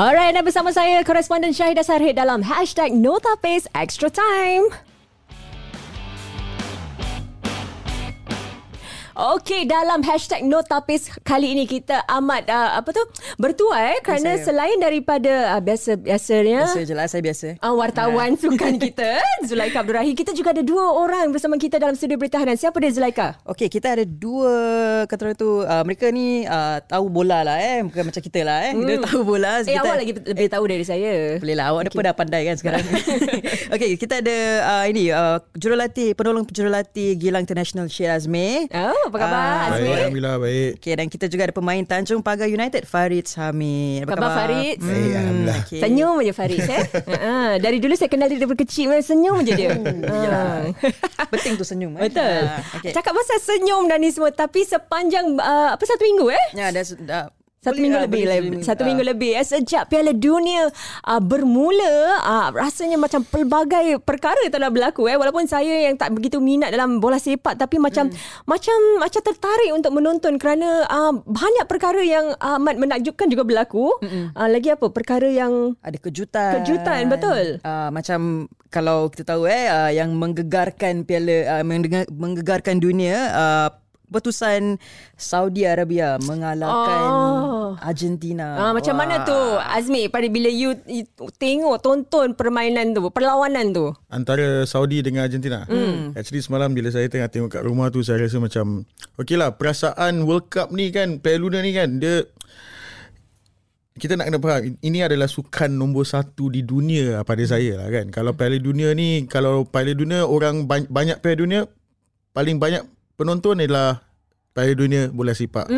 Alright, anda bersama saya, koresponden Syahidah Sarhid dalam #NotaPaceExtraTime. Okey, dalam #NotaPace kali ini kita amat bertuai kerana selain daripada biasa wartawan sukan kita Zulaika Abdul Rahim, kita juga ada dua orang bersama kita dalam studio berita harian. Siapa dia, Zulaika? Okey, kita ada dua kata tu, mereka ni tahu bola lah, bukan macam kita lah. Dia tahu bola. Awak lagi lebih tahu dari saya. Boleh lah, awak dah pandai kan sekarang. Okey, kita ada jurulatih, penolong jurulatih Gilang International Syed Azmi. Apa khabar, Azmi? Baik, alhamdulillah, baik. Okay, dan kita juga ada pemain Tanjong Pagar United, Farid Hamid. Apa khabar, Farid? Baik, alhamdulillah. Okay. Senyum je Farid. Dari dulu saya kenal dia daripada kecil, senyum je dia. Penting tu senyum. Betul. Okay. Cakap pasal senyum dan ni semua, tapi sepanjang satu minggu ya, dah Satu minggu lebih. Sejak Piala Dunia bermula, rasanya macam pelbagai perkara telah berlaku. Walaupun saya yang tak begitu minat dalam bola sepak, tapi macam tertarik untuk menonton kerana banyak perkara yang amat menakjubkan juga berlaku. Lagi apa perkara yang ada kejutan, betul. Macam kalau kita tahu yang menggegarkan Piala, menggegarkan dunia. Keputusan Saudi Arabia mengalahkan Argentina. Macam mana tu, Azmi, pada bila you tonton permainan tu, perlawanan tu antara Saudi dengan Argentina? Actually semalam bila saya tengah tengok kat rumah tu, saya rasa macam okey lah, perasaan World Cup ni kan, Piala Dunia ni kan, dia, kita nak kena faham, ini adalah sukan nombor satu di dunia pada saya lah kan. Kalau Piala Dunia ni, kalau Piala Dunia orang banyak Piala Dunia, paling banyak penonton adalah Piala Dunia bola sepak.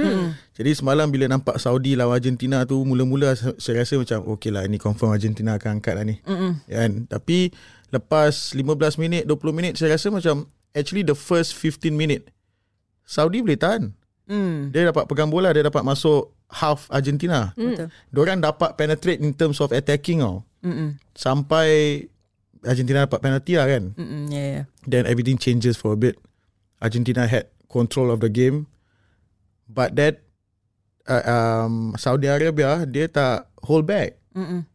Jadi semalam bila nampak Saudi lawan Argentina tu, mula-mula saya rasa macam okey lah, ini confirm Argentina akan angkat lah ni. Kan? Tapi lepas 15 minit, 20 minit, saya rasa macam actually the first 15 minit Saudi boleh tahan. Dia dapat pegang bola, dia dapat masuk half Argentina. Diorang dapat penetrate in terms of attacking tau. Sampai Argentina dapat penalty lah kan. Then everything changes for a bit. Argentina had control of the game, but that Saudi Arabia, dia tak hold back.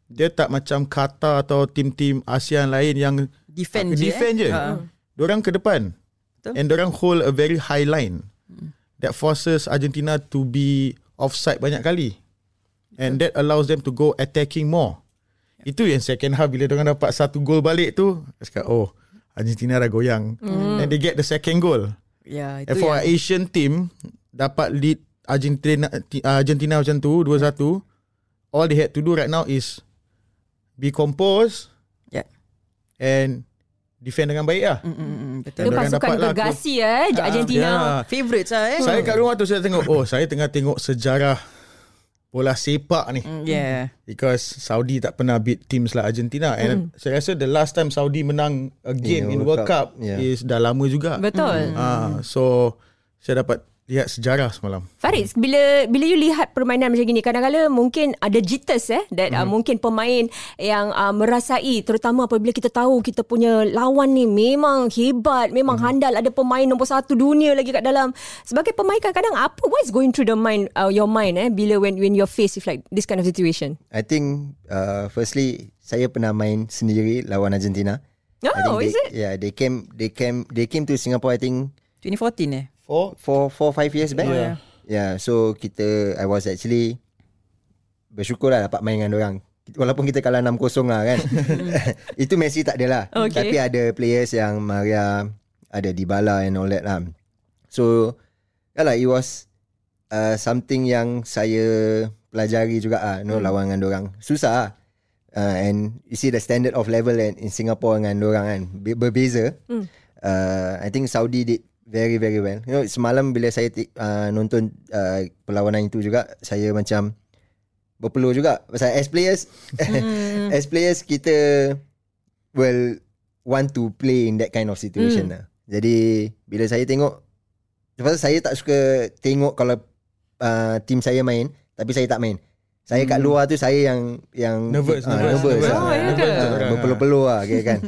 Dia tak macam Qatar atau tim-tim ASEAN lain yang defend je. Diorang ke depan. Betul. And diorang hold a very high line that forces Argentina to be offside banyak kali. And that allows them to go attacking more. Itu yang second half bila diorang dapat satu gol balik tu, saya cakap, oh, Argentina dah goyang. And they get the second goal. And for an Asian team dapat lead Argentina macam tu 2-1. All they had to do right now is be composed. And defend dengan baik lah. Betul. Itu pasukan gergasi Argentina. Favourites lah Saya kat rumah tu saya tengok, oh, saya tengah tengok sejarah bola sepak ni. Because Saudi tak pernah beat teams like Argentina. And saya rasa the last time Saudi menang a game in World Cup is dah lama juga. Betul. So saya dapat lihat sejarah semalam. Farid, bila you lihat permainan macam gini, kadang-kadang mungkin ada jitters that mungkin pemain yang merasai, terutama apabila kita tahu kita punya lawan ni memang hebat, memang handal, ada pemain nombor satu dunia lagi kat dalam. Sebagai pemain kadang-kadang apa what's going through the mind, your mind bila when you're faced with like this kind of situation? I think firstly, saya pernah main sendiri lawan Argentina. Oh, is it? Yeah, they came to Singapore I think 2014 4-5 years back. So I was actually bersyukur lah dapat main dengan diorang, walaupun kita kalah 6-0 lah kan. Itu Messi tak ada lah, tapi ada players yang Maria, ada Dybala and all that lah. So it was something yang saya pelajari juga lah, lawan dengan diorang susah lah. And you see the standard of level in Singapore dengan diorang kan berbeza. I think Saudi did very very well. Semalam bila saya nonton perlawanan itu juga, saya macam berpeluh juga. Pasal as players, kita will want to play in that kind of situation lah. Jadi bila saya tengok, sebab saya tak suka tengok kalau team saya main, tapi saya tak main. Saya kat luar tu saya yang nervous. Berpeluh-peluh lah kira kan.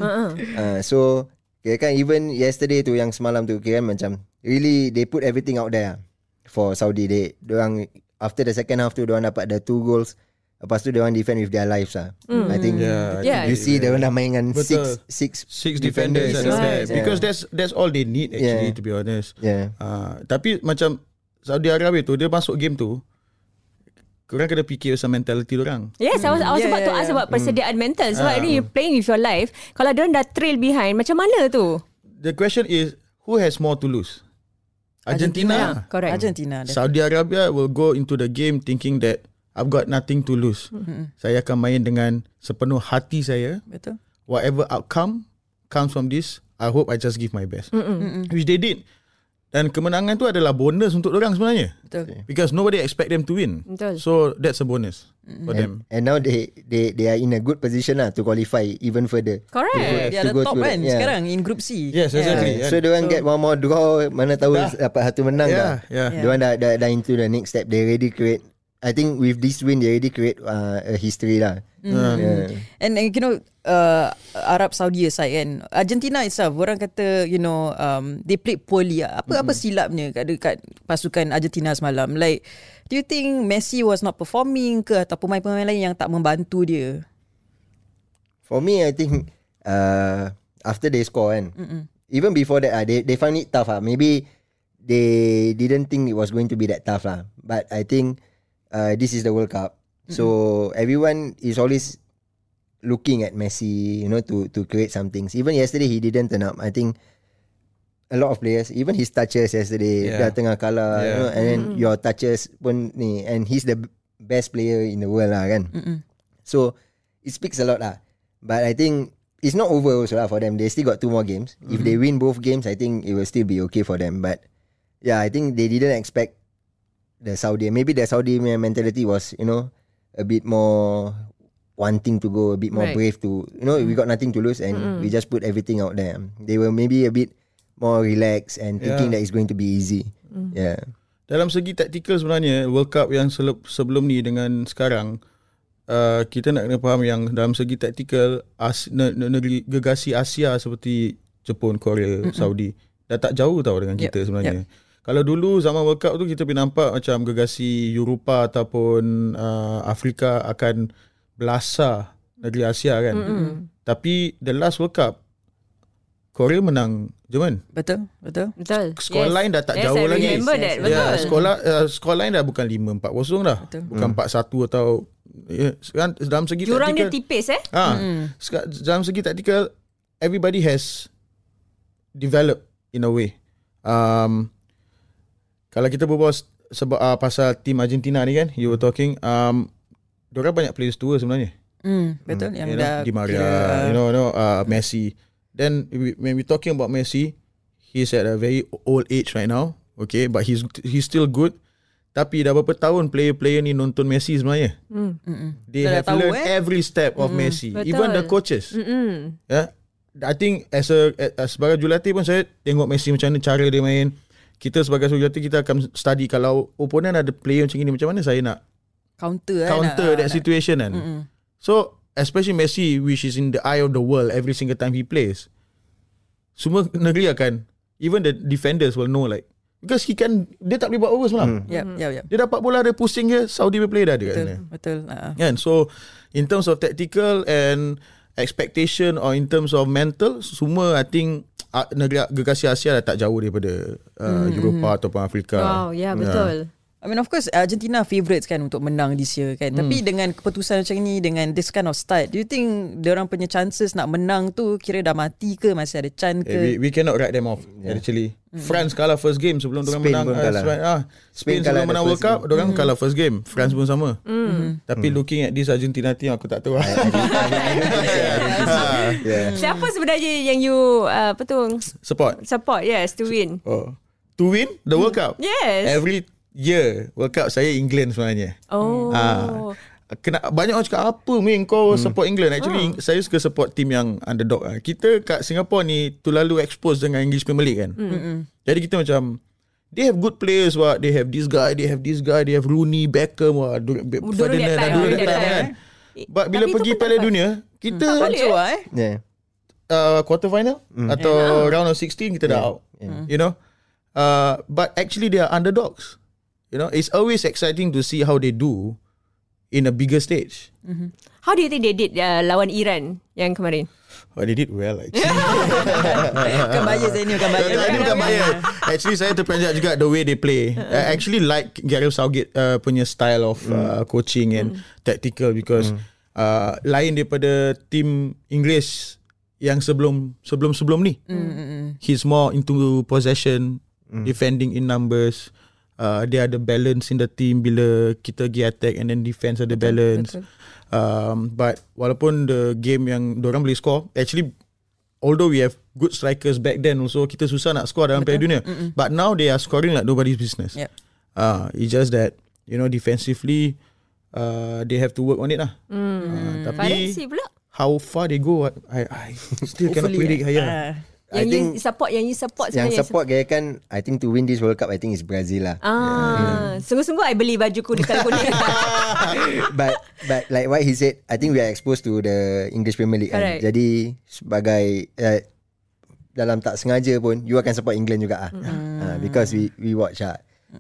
So kira kan even yesterday tu, yang semalam tu kira kan, macam really they put everything out there for Saudi. They orang after the second half tu, diorang dapat the 2 goals. Lepas tu dia orang defend with their lives lah. Mm. I think you see dia orang dah main dengan six defenders, right. Because that's all they need actually, to be honest. Tapi macam Saudi Arabia tu, dia masuk game tu, korang kena fikir pasal mentality dorang. Yes, I was about to ask about persediaan mental. Sebab ini you're playing with your life. Kalau dorang dah trail behind, macam mana tu? The question is, who has more to lose? Argentina. Correct. Argentina. Saudi Arabia will go into the game thinking that I've got nothing to lose. Mm-hmm. Saya akan main dengan sepenuh hati saya. Betul. Whatever outcome comes from this, I hope I just give my best. Mm-hmm. Which they did. Dan kemenangan tu adalah bonus untuk orang sebenarnya. Betul. Because nobody expect them to win. Betul. So that's a bonus for them. And now they are in a good position lah to qualify even further. Correct. They are the top kan sekarang in group C. Yes, exactly. So they get one more draw, mana tahu dapat satu menang dah. They dah into the next step. They already create, I think with this win they already create a history lah. And you know, Arab Saudi side kan, Argentina itself orang kata, you know, they played poorly. Apa silapnya dekat pasukan Argentina semalam? Like, do you think Messi was not performing ke, atau pemain-pemain lain yang tak membantu dia? For me, I think after they score kan, even before that they found it tough lah. Maybe they didn't think it was going to be that tough lah. But I think this is the World Cup. So everyone is always looking at Messi, you know, to create some things. Even yesterday he didn't turn up. I think a lot of players, even his touches yesterday, dah tengah kalah, you know, and then your touches pun ni, and he's the best player in the world lah kan. So it speaks a lot lah. But I think it's not over also lah for them. They still got two more games. If they win both games, I think it will still be okay for them. But yeah, I think they didn't expect the Saudi. Maybe the Saudi mentality was, you know, a bit more wanting to go, a bit more brave to, you know, we got nothing to lose and we just put everything out there. They were maybe a bit more relaxed and thinking that it's going to be easy. Dalam segi taktikal sebenarnya World Cup yang sebelum ni dengan sekarang, kita nak kena faham yang dalam segi taktikal negeri gegasi Asia seperti Jepun, Korea, Saudi dah tak jauh tau dengan kita sebenarnya. Kalau dulu zaman World Cup tu kita boleh nampak macam gegasi Eropah ataupun Afrika akan belasah negeri Asia kan. Tapi the last World Cup Korea menang Jerman. Betul. Scoreline dah tak jauh lagi. Scoreline dah bukan 5-4-0 dah. Betul. Bukan 4-1 atau dalam segi taktikal. Jurang dia tipis dalam segi taktikal everybody has developed in a way. Kalau kita berbual pasal tim Argentina ni kan, you were talking diorang banyak players tua sebenarnya. Betul. Yang dah Di Maria, Messi. Then when we talking about Messi, he's at a very old age right now. Okay, but he's still good. Tapi dah berapa tahun player-player ni nonton Messi sebenarnya. They have learned every step of Messi. Betul. Even the coaches. Yeah, I think as sebagai jurulatih pun saya tengok Messi macam mana cara dia main. Kita sebagai jurulatih kita akan study kalau opponent ada player macam ini, macam mana saya nak counter that situation kan. So especially Messi, which is in the eye of the world every single time he plays, semua negeri akan, even the defenders will know, like, because dia tak boleh buat over semalam. Dia dapat bola, dia pusing dia, Saudi play dah dia kan. Betul. And so in terms of tactical and expectation or in terms of mental, semua I think negeri gegasi Asia dah tak jauh daripada Eropah ataupun Afrika. Wow, betul. I mean, of course Argentina favourites kan untuk menang this year kan. Tapi dengan keputusan macam ni, dengan this kind of start, do you think diorang punya chances nak menang tu kira dah mati ke, masih ada chance ke? We cannot write them off actually. France kalah first game sebelum diorang menang. Spain sebelum menang World Cup, diorang kalah first game. France pun sama. Tapi looking at this Argentina team, aku tak tahu. Siapa sebenarnya yang you apa tu support to win? To win the World Cup? Yes. Every World Cup saya England sebenarnya. Banyak orang cakap apa Ming kau support England. Actually saya suka support team yang underdog. Kita kat Singapore ni terlalu expose dengan English Premier League kan. Jadi kita macam, they have good players wah. They have this guy, they have Rooney, Beckham wah. Ferdinand. But bila pergi Piala Dunia, kita quarter final atau round of 16 kita dah out. You know, but actually they are underdogs. You know, it's always exciting to see how they do in a bigger stage. Mm-hmm. How do you think they did lawan Iran yang kemarin? Well, they did well actually. Bukan bias ini, bukan bias. Ini bukan bias. Actually saya terperanjat juga the way they play. I actually like Gareth Southgate punya style of coaching and tactical, because lain daripada team English yang sebelum ni. He's more into possession, defending in numbers. They ada balance in the team bila kita gi attack and then defense ada balance. But walaupun the game yang diorang boleh score, actually although we have good strikers back then also, kita susah nak score dalam Piala Dunia. But now they are scoring like nobody's business. It's just that, you know, defensively they have to work on it lah. Tapi how far they go, I still cannot predict. Yang support gaya kan, I think to win this World Cup, I think is Brazil lah. Sungguh-sungguh I beli baju kuning. But like what he said, I think we are exposed to the English Premier League. Right. Jadi sebagai dalam tak sengaja pun, you akan support England juga because we watch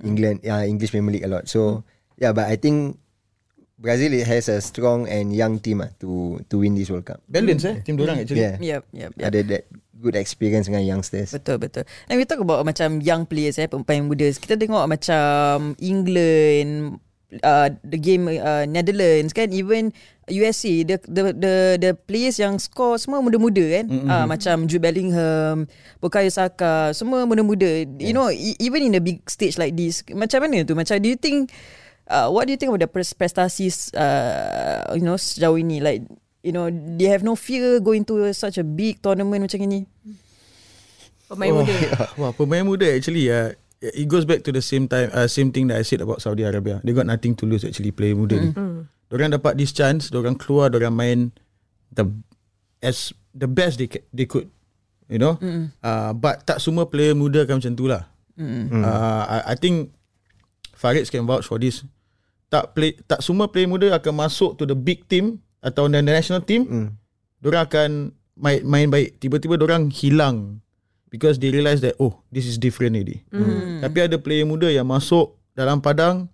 England, English Premier League a lot. So yeah, but I think Brazil has a strong and young team to win this World Cup. Balance team dorang actually. Yeah. Ada that good experience dengan youngsters. Betul. And we talk about macam young players, pemain muda. Kita tengok macam England, the game Netherlands kan, even USA, the players yang score semua muda-muda kan. Macam Jude Bellingham, Bukayo Saka, semua muda-muda. You know, even in the big stage like this, macam mana tu? Macam do you think what do you think of the prestasi you know sejauh ini, like, you know, they have no fear going to such a big tournament macam ini? Pemain muda. Wah, pemain muda actually. It goes back to the same thing that I said about Saudi Arabia. They got nothing to lose actually, player muda ni. Diorang dapat this chance, diorang keluar, diorang main the best they could, you know. But tak semua player muda akan macam tu lah. I think Farid can vouch for this. Tak semua player muda akan masuk to the big team atau the national team, diorang akan main baik. Tiba-tiba diorang hilang because they realise that this is different already. Tapi ada player muda yang masuk dalam padang,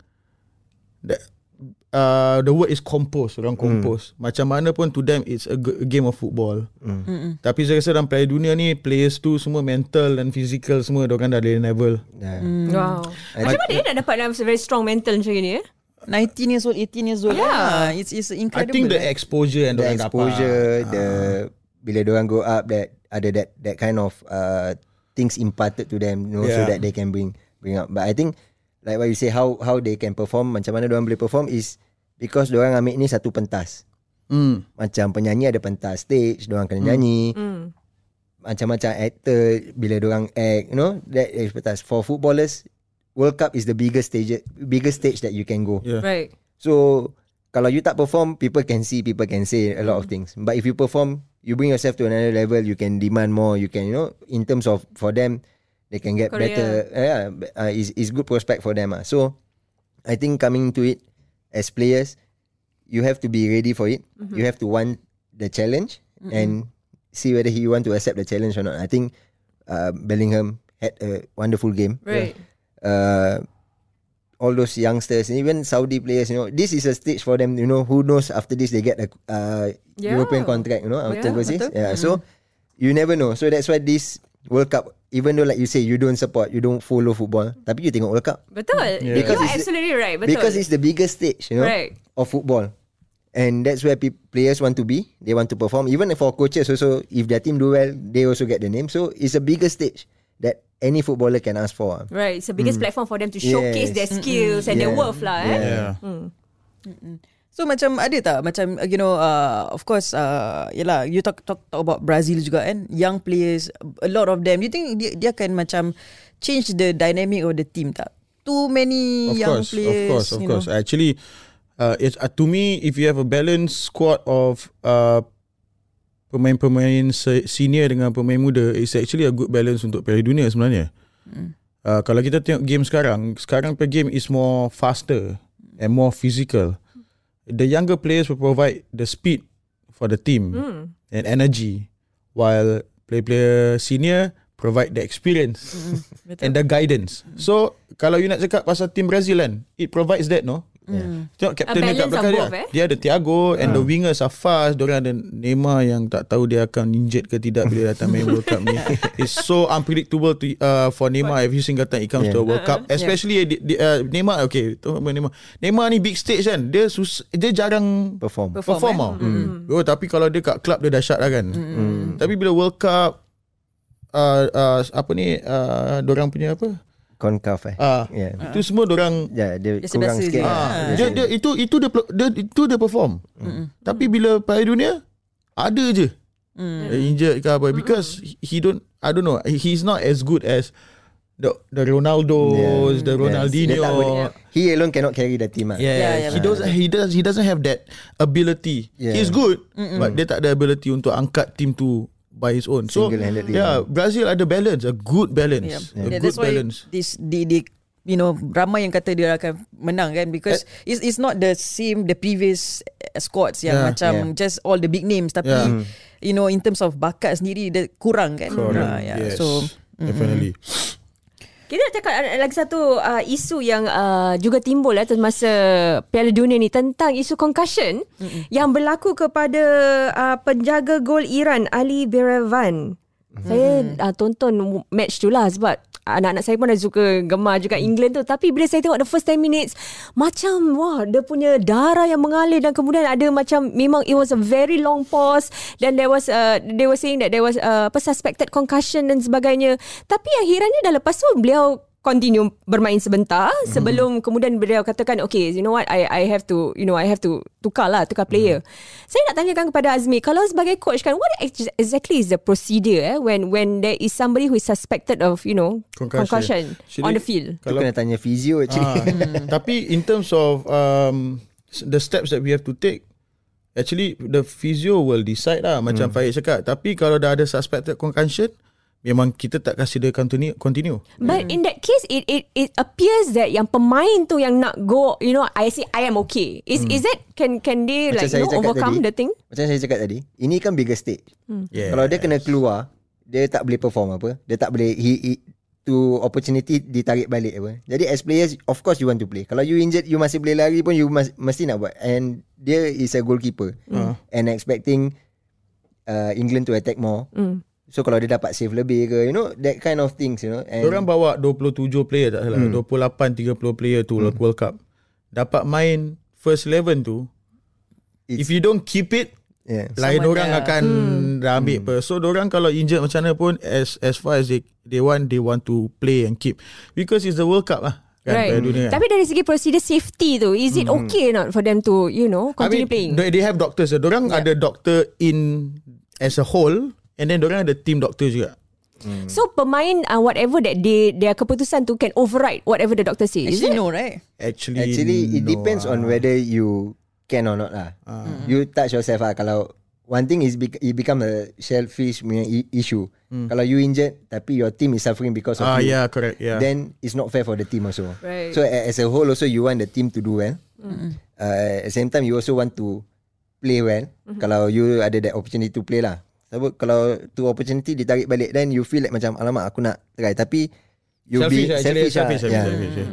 the word is compose. Diorang compose macam mana pun, to them it's a game of football. Tapi saya rasa dalam Piala Dunia ni, players tu semua mental dan physical semua diorang dah level. Wow, macam mana dia nak dapat very strong mental macam ni? 19 years old, 18 years old. Yeah. It's incredible. I think the exposure and the bila diorang grow up, that ada that kind of things imparted to them, you know, so that they can bring up. But I think like what you say, how they can perform, macam mana diorang boleh perform is because diorang ambil ni satu pentas. Macam penyanyi ada pentas stage, diorang kena nyanyi. Macam-macam actor bila diorang act, you know, that is pentas. For footballers, World Cup is the biggest stage that you can go. Yeah. Right. So kalau you tak perform, people can see, people can say a lot of things. But if you perform, you bring yourself to another level. You can demand more. You can, you know, in terms of for them, they can get Korea. Better. Is good prospect for them. So I think coming to it as players, you have to be ready for it. You have to want the challenge and see whether you want to accept the challenge or not. I think Bellingham had a wonderful game. Right. All those youngsters, even Saudi players, you know, this is a stage for them. You know, who knows, after this they get a European contract, you know, after overseas. So you never know. So that's why this World Cup, even though like you say, you don't support, you don't follow football, tapi you tengok World Cup. Betul. Yeah. You're absolutely right. Betul. Because it's the biggest stage, you know, right, of football, and that's where players want to be. They want to perform. Even for coaches also, if their team do well, they also get the name. So it's a bigger stage that any footballer can ask for. Right, it's the biggest platform for them to showcase their skills and their worth lah. So macam ada tak, macam, you know, of course, yelah, you talk about Brazil juga kan, young players, a lot of them. You think dia akan macam change the dynamic of the team tak? Too many young players. Of course. Actually, to me, if you have a balanced squad of pemain-pemain senior dengan pemain muda, it's actually a good balance untuk Piala Dunia sebenarnya. Kalau kita tengok game sekarang per game is more faster and more physical. The younger players will provide the speed for the team and energy, while player senior provide the experience and the guidance. So kalau you nak cakap pasal team Brazil kan, it provides that, no? Tengok captain dia kat belakang dia. Dia ada Thiago and the wingers are fast. Diorang ada Neymar yang tak tahu dia akan injet ke tidak bila datang main World Cup ni. It's so unpredictable to, for Neymar every single time it comes to a World Cup. Especially Neymar, okay, Neymar ni big stage kan. Dia dia jarang perform tau. Oh, tapi kalau dia kat club dia dahsyat lah kan. Tapi bila World Cup diorang punya apa? Concaf. Itu semua dorang dia kurang sikit. Dia itu dia perform. Tapi bila Piala Dunia ada je. Injured ke apa, because I don't know he's not as good as the Ronaldos, the Ronaldinho. He alone cannot carry the team. He doesn't have that ability. He's good but dia tak ada ability untuk angkat team tu by his own. So Brazil ada balance, a good balance. That's why you know, ramai yang kata dia akan menang kan, because it's not the same the previous squads yang macam just all the big names, tapi you know in terms of bakat sendiri dia kurang kan. So definitely. Kita nak cakap lagi satu isu yang juga timbul masa Piala Dunia ni, tentang isu concussion yang berlaku kepada penjaga gol Iran, Ali Berevan. Saya tonton match tu lah sebab anak-anak saya pun dah suka gemar juga England tu. Tapi bila saya tengok the first 10 minutes, macam wah, dia punya darah yang mengalir, dan kemudian ada macam memang it was a very long pause, dan there was they were saying that there was suspected concussion dan sebagainya. Tapi akhirannya dah lepas tu beliau continue bermain sebentar sebelum kemudian beliau katakan, okay, you know what, I have to tukar player. Saya nak tanyakan kepada Azmi, kalau sebagai coach kan, what exactly is the procedure when there is somebody who is suspected of concussion actually, on the field? Kalau kena tanya physio actually. Tapi in terms of the steps that we have to take, actually the physio will decide lah macam Farid cakap. Tapi kalau dah ada suspected concussion, memang kita tak consider continue. But in that case, it appears that yang pemain tu yang nak go, I say I am okay. Is that can they macam overcome the thing? Macam saya cakap tadi, ini kan bigger stage. Kalau dia kena keluar, dia tak boleh perform apa. Dia tak boleh to opportunity ditarik balik apa. Jadi as players, of course you want to play. Kalau you injured, you masih boleh lari pun, you mesti nak buat. And dia is a goalkeeper and expecting England to attack more. So kalau dia dapat save lebih ke, that kind of things, And diorang bawa 27 player tak salah, 28-30 player tu World Cup. Dapat main first 11 tu, if you don't keep it, lain orang akan dah ambil So diorang kalau injured macam mana pun, as far as they want to play and keep, because it's the World Cup lah. Right. Tapi dari segi prosedur safety tu, is it okay not for them to continue playing? They have doctors. Diorang ada doctor in as a whole. And then diorang ada team doctor juga. So pemain whatever that their keputusan tu can override whatever the doctor says. Actually no, right? Actually it depends on whether you can or not lah. You touch yourself lah. Kalau one thing is it become a selfish issue. Kalau you injured tapi your team is suffering because of you, then it's not fair for the team also. Right. So as a whole also you want the team to do well. At the same time you also want to play well. Kalau you ada that opportunity to play lah. Sebab kalau tu opportunity ditarik balik, then you feel like macam alamak aku nak try, tapi you selfish, be selfish.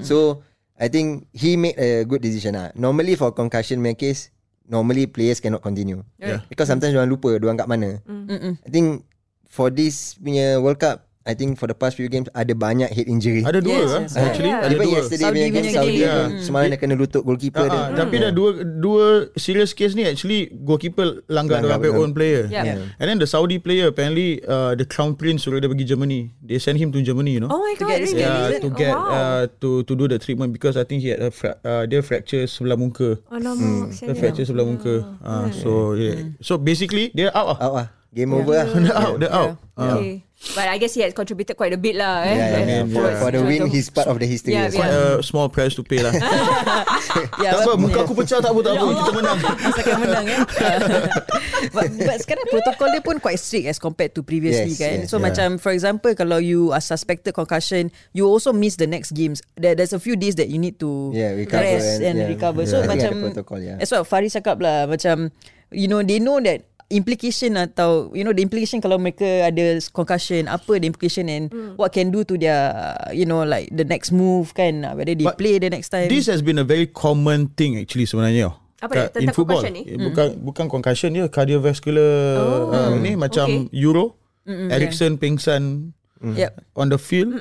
So I think he made a good decision lah. Normally for concussion main case, normally players cannot continue because sometimes diorang lupa diorang kat mana. I think for this punya World Cup, I think for the past few games ada banyak head injury. Ada dua actually. Ada dua. Saudi semalam dia kena lutut goalkeeper dia. Tapi dah dua serious case ni actually goalkeeper langgar their own player. And then the Saudi player apparently the crown prince suruh dia pergi Germany. They send him to Germany, Oh my god. To do the treatment, because I think he had dia fracture sebelah muka. Alamak. Fracture sebelah muka. So basically dia out lah. Game over lah. They're out. Okay. But I guess he has contributed quite a bit lah. For the win, he's part of the history. Quite a small price to pay lah. Tak apa, muka aku pecah tak apa. Kita menang. Masakan menang kan. But sekarang protokol dia pun quite strict as compared to previously kan. So macam for example, kalau you are suspected concussion, you also miss the next games. There's a few days that you need to rest and recover. So macam, as well Farid cakap lah, macam, they know that implication atau you know the implication kalau mereka ada concussion, apa the implication and what can do to their you know like the next move kan, whether they play the next time. This has been a very common thing actually sebenarnya. Apa dia, in football ni? Bukan concussion dia, cardiovascular ni macam Euro, Eriksen pingsan on the field.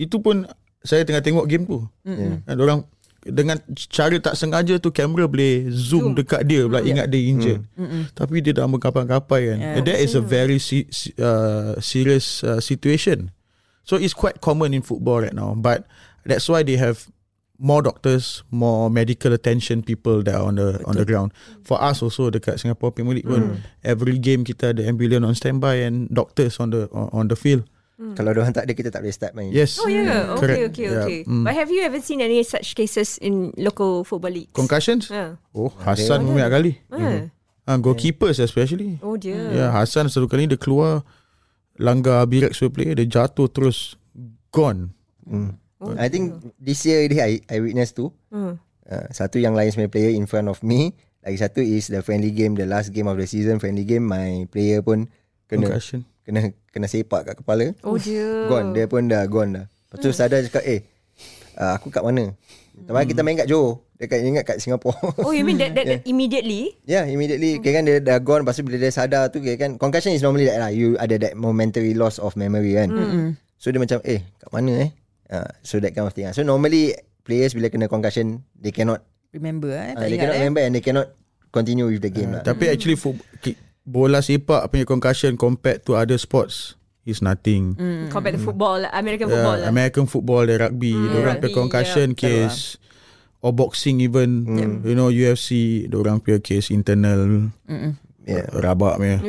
Itu pun saya tengah tengok game tu. Orang dengan cara tak sengaja tu kamera boleh zoom dekat dia pula, ingat dia injured. Tapi dia dah mengkapai-kapai kan. That is a very serious situation. So it's quite common in football right now, but that's why they have more doctors, more medical attention people that are on the on the ground. For us also dekat Singapore Premier League pun every game kita ada ambulance on standby and doctors on the field. Kalau diorang tak ada, kita tak boleh start main. Yes. Oh yeah. Okay. But have you ever seen any such cases in local football leagues? Concussions? Oh, Hassan banyak kali. Goalkeepers especially. Oh dear. Yeah, Hassan satu kali dia keluar langgar birak sebuah player, dia jatuh terus gone. I think this year I witness two. Satu yang Lions main player in front of me, lagi satu is the friendly game, the last game of the season friendly game, my player pun kena sepak kat kepala. Oh dear. Gone, dia pun dah gone dah. Lepas tu sadar cakap, aku kat mana? Tapi kita main kat Johor, dia ingat kat Singapore. Oh, you mean that immediately? Yeah, immediately. Kira kan dia dah gone, lepas tu bila dia sadar tu, kira kan concussion is normally that lah, you ada that momentary loss of memory kan. So dia macam kat mana so that kind of thing. So normally players bila kena concussion, they cannot remember. They cannot remember and they cannot continue with the game lah. Tapi actually bola sepak punya concussion compared to other sports is nothing. Compared to football, American football lah. American football, the rugby, diorang punya concussion case or boxing even, you know, UFC diorang punya case internal. Rabak punya.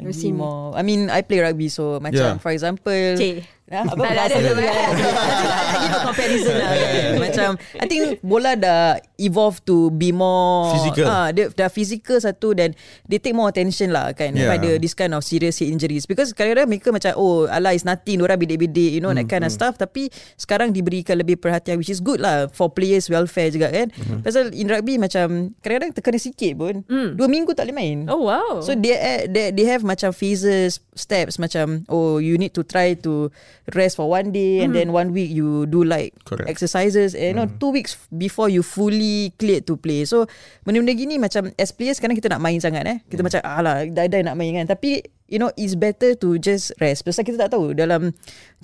You see more. I mean, I play rugby, so macam for example macam I think bola dah evolve to be more physical. Dah physical satu, dan they take more attention lah kan pada this kind of serious injuries, because kadang-kadang mereka macam it's nothing, diorang bidik-bidik, you know, that kind of stuff. Tapi sekarang diberikan lebih perhatian, which is good lah for players welfare juga kan. Pasal in rugby macam kadang-kadang terkena sikit pun 2 minggu tak boleh main. Oh wow. So they have macam phases, steps macam you need to try to rest for one day and then 1 week you do like exercises and you know, 2 weeks before you fully cleared to play. So benda-benda gini macam as players sekarang kita nak main sangat kita macam dah nak main kan, tapi you know it's better to just rest, sebab kita tak tahu dalam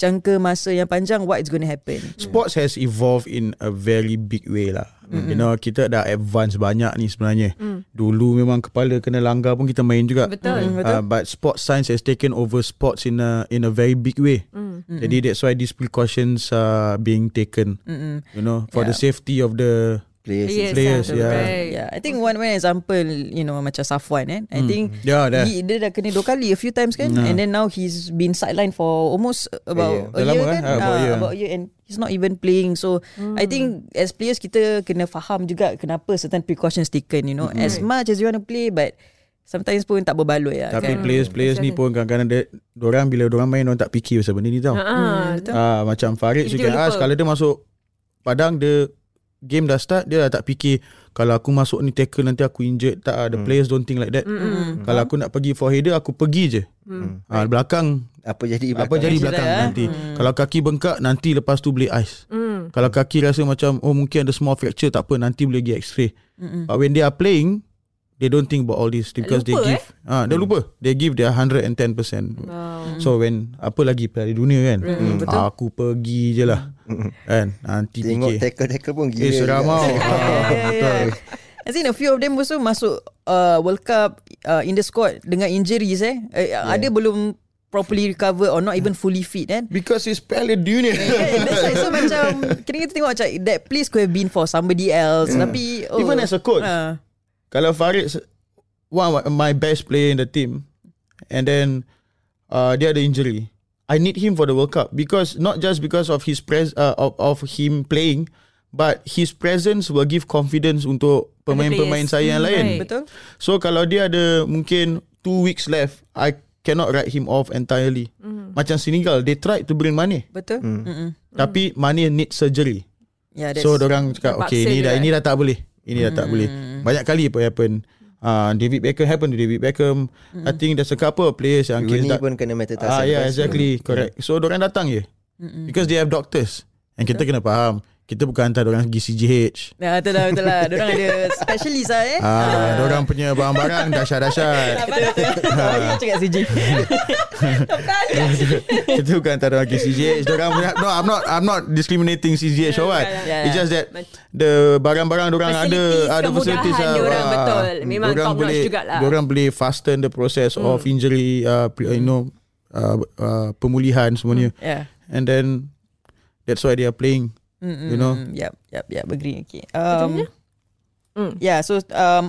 jangka masa yang panjang what is going to happen. Sports has evolved in a very big way lah. You know, kita dah advance banyak ni sebenarnya. Dulu memang kepala kena langgar pun kita main juga. Betul. But sports science has taken over sports in a very big way. Jadi that's why these precautions are being taken. You know, for the safety of the players. Yeah. I think one example, you know, macam Safwan I think dia dah kena 2 kali a few times kan, and then now he's been sidelined for almost about a year kan, about a year, and he's not even playing. So I think as players kita kena faham juga kenapa certain precautions taken, you know, as much as you want to play, but sometimes pun tak berbaloi lah. Tapi kan? players ni pun kadang-kadang diorang bila diorang main diorang tak fikir pasal benda ni tau. Macam Farid suka kalau dia masuk padang, dia game dah start, dia dah tak fikir kalau aku masuk ni tackle nanti aku injured tak. The players don't think like that. Kalau aku nak pergi foreheader, aku pergi je. Belakang apa jadi belakang nanti. Kalau kaki bengkak, nanti lepas tu boleh ice. Kalau kaki rasa macam mungkin ada small fracture, tak apa, nanti boleh pergi x-ray. But when they are playing, they don't think about all this because lupa, they give dia lupa, they give their 110%. So when apa lagi pelari dunia kan, aku pergi je lah kan, nanti tengok tackle pun gila seramau. I think a few of them also masuk World Cup in the squad dengan injuries ada belum properly recover or not even fully fit kan, because it's Pelé Junior. So macam kita tengok macam that place could have been for somebody else, tapi even as a coach, kalau Farid one of my best player in the team, and then dia ada injury, I need him for the World Cup, because not just because of his of him playing, but his presence will give confidence untuk pemain-pemain saya yang lain. Betul. So kalau dia ada mungkin 2 weeks left, I cannot write him off entirely. Macam Senegal, they tried to bring Mane. Betul. Tapi Mane need surgery. So diorang cakap okay, ni dah tak boleh. Ini dah tak boleh. Banyak kali apa happen. David Beckham, happened to David Beckham. I think there's a couple of players yang Rooney pun kena metatarsal. Yeah, exactly, correct. So diorang datang je because they have doctors. And kita kena faham, kita bukan hantar diorang pergi CGH. Nah, betul lah, betul lah. Diorang ada specialist lah diorang punya barang-barang dahsyat-dahsyat. Kita cakap CGH. Kita bukan hantar diorang pergi CGH. Diorang punya, no, I'm not discriminating CGH or what. It's just that the barang-barang diorang ada facilities lah. Betul. Memang top notch jugalah. Diorang boleh fasten the process of injury, you know, pemulihan semuanya. And then that's why they are playing. You know. Yep, agree. Okay. Yeah, so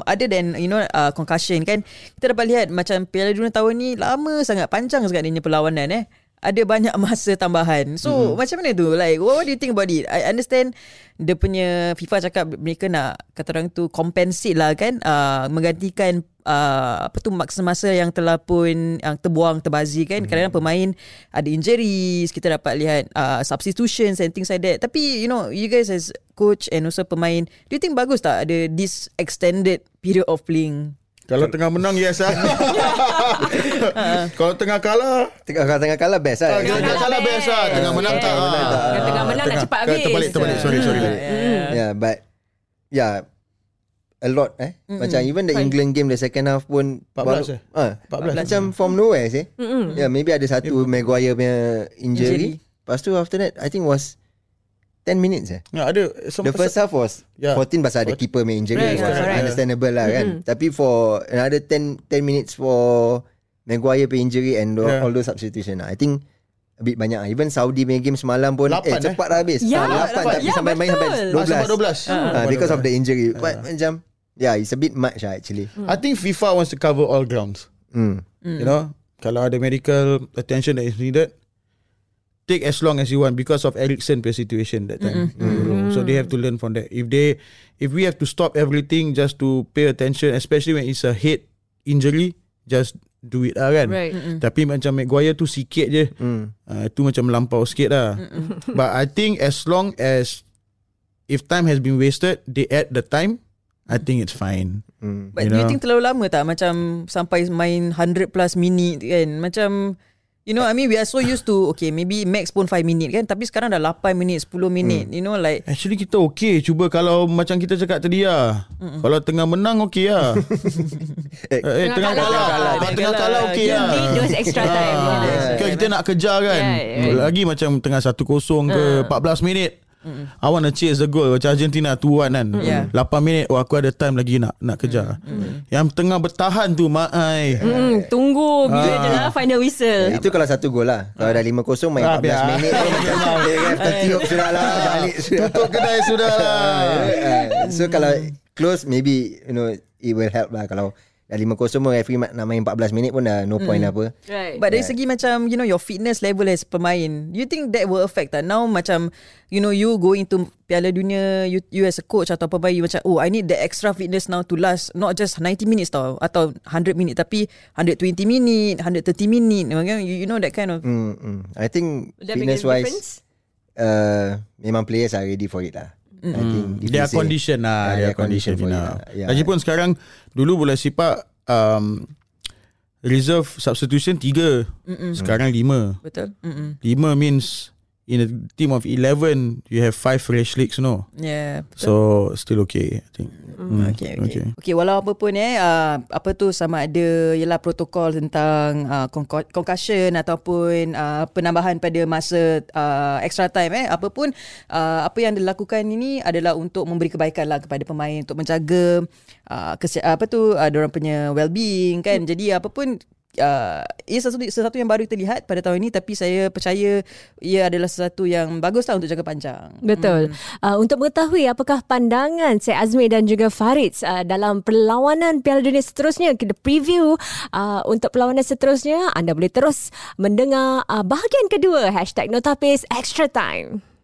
other than, you know, concussion kan, kita dapat lihat macam Piala Dunia tahun ni lama sangat, panjang sangat ni perlawanan eh. Ada banyak masa tambahan. So macam mana tu? Like what do you think about it? I understand dia punya FIFA cakap mereka nak, kata orang tu, compensate lah kan, menggantikan apa tu, masa yang telah pun, yang terbuang, terbazir kan. Kadang-kadang pemain ada injuries, kita dapat lihat substitutions and things like that. Tapi you know, you guys as coach and also pemain, do you think bagus tak ada this extended period of playing? Kalau tengah menang, yes lah. Kalau tengah kalah, tengah kalah best lah. Tengah kalah best lah. Tengah menang tak. Tengah menang nak cepat habis. Terbalik. Sorry. Yeah, but yeah, a lot macam even the England game, the second half pun 14 macam from nowhere sih. Yeah, maybe ada satu Maguire punya injury. Lepas tu after that I think was 10 minutes the first half was 14 pasal ada keeper main injury, understandable lah kan. Tapi for another 10 minutes for Maguire punya injury and all those substitution, I think a bit banyak. Even Saudi main game semalam pun cepat dah habis. 8 tapi sampai main sampai 12 because of the injury. But macam it's a bit much actually. I think FIFA wants to cover all grounds. You know, kalau ada medical attention that is needed, take as long as you want because of Eriksen situation that time. So they have to learn from that. If we have to stop everything just to pay attention, especially when it's a head injury, just do it lah kan. Tapi macam Maguire tu sikit je, tu macam melampau sikit lah. But I think as long as, if time has been wasted, they add the time, I think it's fine. But do you think terlalu lama tak? Macam sampai main 100 plus minit kan. Macam, you know, I mean, we are so used to, okay, maybe max pun 5 minit kan. Tapi sekarang dah 8 minit, 10 minit. You know, like, actually kita okay. Cuba kalau macam kita cakap tadi lah. Kalau tengah menang, okay lah. Tengah kalah. Kalau tengah kalah, okay lah. You need those extra time. Kita nak kejar kan. Lagi macam tengah 1-0 ke 14 minit. I want to chase the goal. Macam Argentina 2-1 kan. 8 minit, oh aku ada time lagi nak kejar. Yang tengah bertahan tu maai. Tunggu bila je lah final whistle. Itu kalau satu gol lah. Kalau dah 5-0 main 14 minit tiup sudah lah, balik sudah, tutup kedai sudah lah. So kalau close, maybe you know it will help lah. Kalau dah 5-0 pun referee nak main 14 minit pun dah no point apa. But dari segi macam, you know, your fitness level as pemain, you think that will affect tak? Now macam, you know, you going to Piala Dunia, you as a coach atau pemain, you macam, oh I need the extra fitness now to last not just 90 minutes tau, atau 100 minit tapi 120 minit, 130 minit. You know that kind of I think fitness wise memang players are ready for it lah. I think dia condition lah, dia condition final. Lagipun sekarang, dulu bola sepak reserve substitution 3, sekarang 5. Betul. 5 means in a team of 11 you have 5 fresh legs, no? Yeah. Betul. So still okay, I think. Okay, walau apa pun apa tu, sama ada ialah protokol tentang concussion ataupun penambahan pada masa extra time apa pun, apa yang dilakukan ini adalah untuk memberi kebaikan lah kepada pemain, untuk menjaga dorang punya well-being kan. Jadi apa pun, ia sesuatu yang baru kita lihat pada tahun ini, tapi saya percaya ia adalah sesuatu yang baguslah untuk jangka panjang. Betul. Untuk mengetahui apakah pandangan Syed Azmi dan juga Farid dalam perlawanan Piala Dunia seterusnya, kita preview untuk perlawanan seterusnya, anda boleh terus mendengar bahagian kedua #Notapis Extra Time.